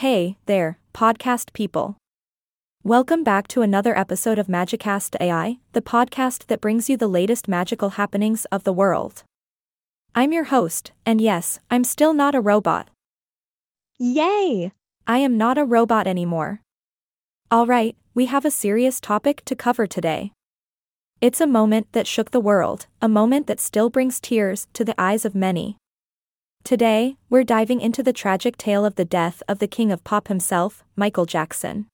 Hey, there, podcast people. Welcome back to another episode of MagiCast AI, the podcast that brings you the latest magical happenings of the world. I'm your host, and yes, I'm still not a robot. Yay! I am not a robot anymore. Alright, we have a serious topic to cover today. It's a moment that shook the world, a moment that still brings tears to the eyes of many. Today, we're diving into the tragic tale of the death of the king of pop himself, Michael Jackson.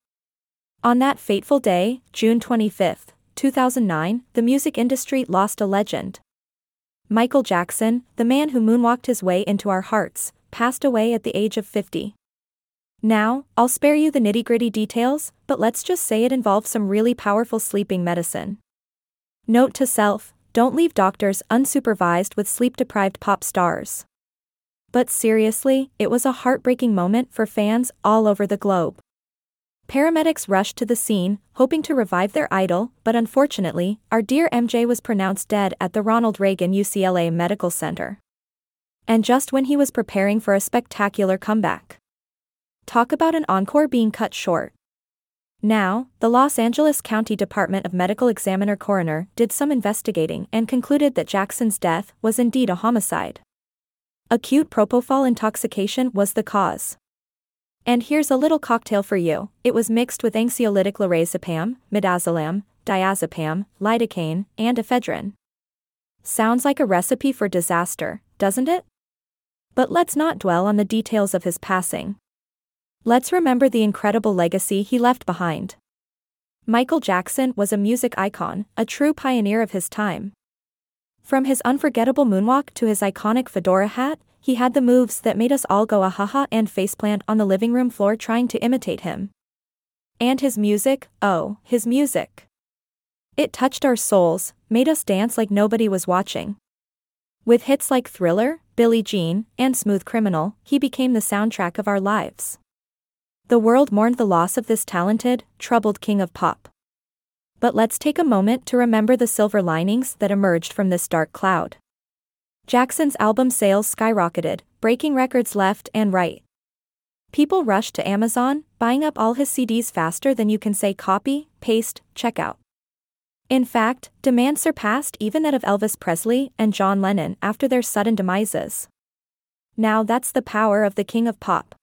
On that fateful day, June 25, 2009, the music industry lost a legend. Michael Jackson, the man who moonwalked his way into our hearts, passed away at the age of 50. Now, I'll spare you the nitty-gritty details, but let's just say it involved some really powerful sleeping medicine. Note to self, don't leave doctors unsupervised with sleep-deprived pop stars. But seriously, it was a heartbreaking moment for fans all over the globe. Paramedics rushed to the scene, hoping to revive their idol, but unfortunately, our dear MJ was pronounced dead at the Ronald Reagan UCLA Medical Center. And just when he was preparing for a spectacular comeback. Talk about an encore being cut short. Now, the Los Angeles County Department of Medical Examiner-Coroner did some investigating and concluded that Jackson's death was indeed a homicide. Acute propofol intoxication was the cause. And here's a little cocktail for you. It was mixed with anxiolytic lorazepam, midazolam, diazepam, lidocaine, and ephedrine. Sounds like a recipe for disaster, doesn't it? But let's not dwell on the details of his passing. Let's remember the incredible legacy he left behind. Michael Jackson was a music icon, a true pioneer of his time. From his unforgettable moonwalk to his iconic fedora hat, he had the moves that made us all go ahaha and faceplant on the living room floor trying to imitate him. And his music, oh, his music. It touched our souls, made us dance like nobody was watching. With hits like Thriller, Billie Jean, and Smooth Criminal, he became the soundtrack of our lives. The world mourned the loss of this talented, troubled king of pop. But let's take a moment to remember the silver linings that emerged from this dark cloud. Jackson's album sales skyrocketed, breaking records left and right. People rushed to Amazon, buying up all his CDs faster than you can say copy, paste, checkout. In fact, demand surpassed even that of Elvis Presley and John Lennon after their sudden demises. Now that's the power of the king of pop.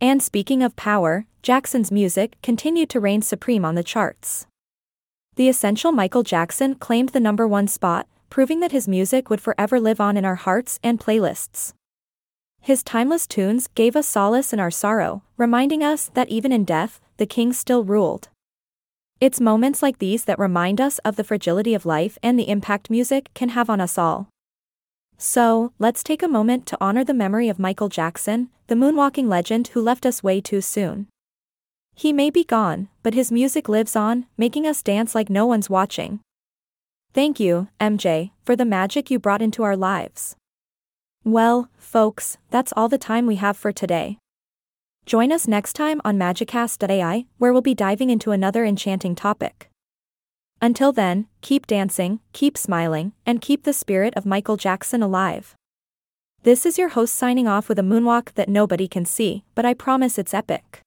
And speaking of power, Jackson's music continued to reign supreme on the charts. The Essential Michael Jackson claimed the #1 spot, proving that his music would forever live on in our hearts and playlists. His timeless tunes gave us solace in our sorrow, reminding us that even in death, the king still ruled. It's moments like these that remind us of the fragility of life and the impact music can have on us all. So, let's take a moment to honor the memory of Michael Jackson, the moonwalking legend who left us way too soon. He may be gone, but his music lives on, making us dance like no one's watching. Thank you, MJ, for the magic you brought into our lives. Well, folks, that's all the time we have for today. Join us next time on MagiCast.ai, where we'll be diving into another enchanting topic. Until then, keep dancing, keep smiling, and keep the spirit of Michael Jackson alive. This is your host signing off with a moonwalk that nobody can see, but I promise it's epic.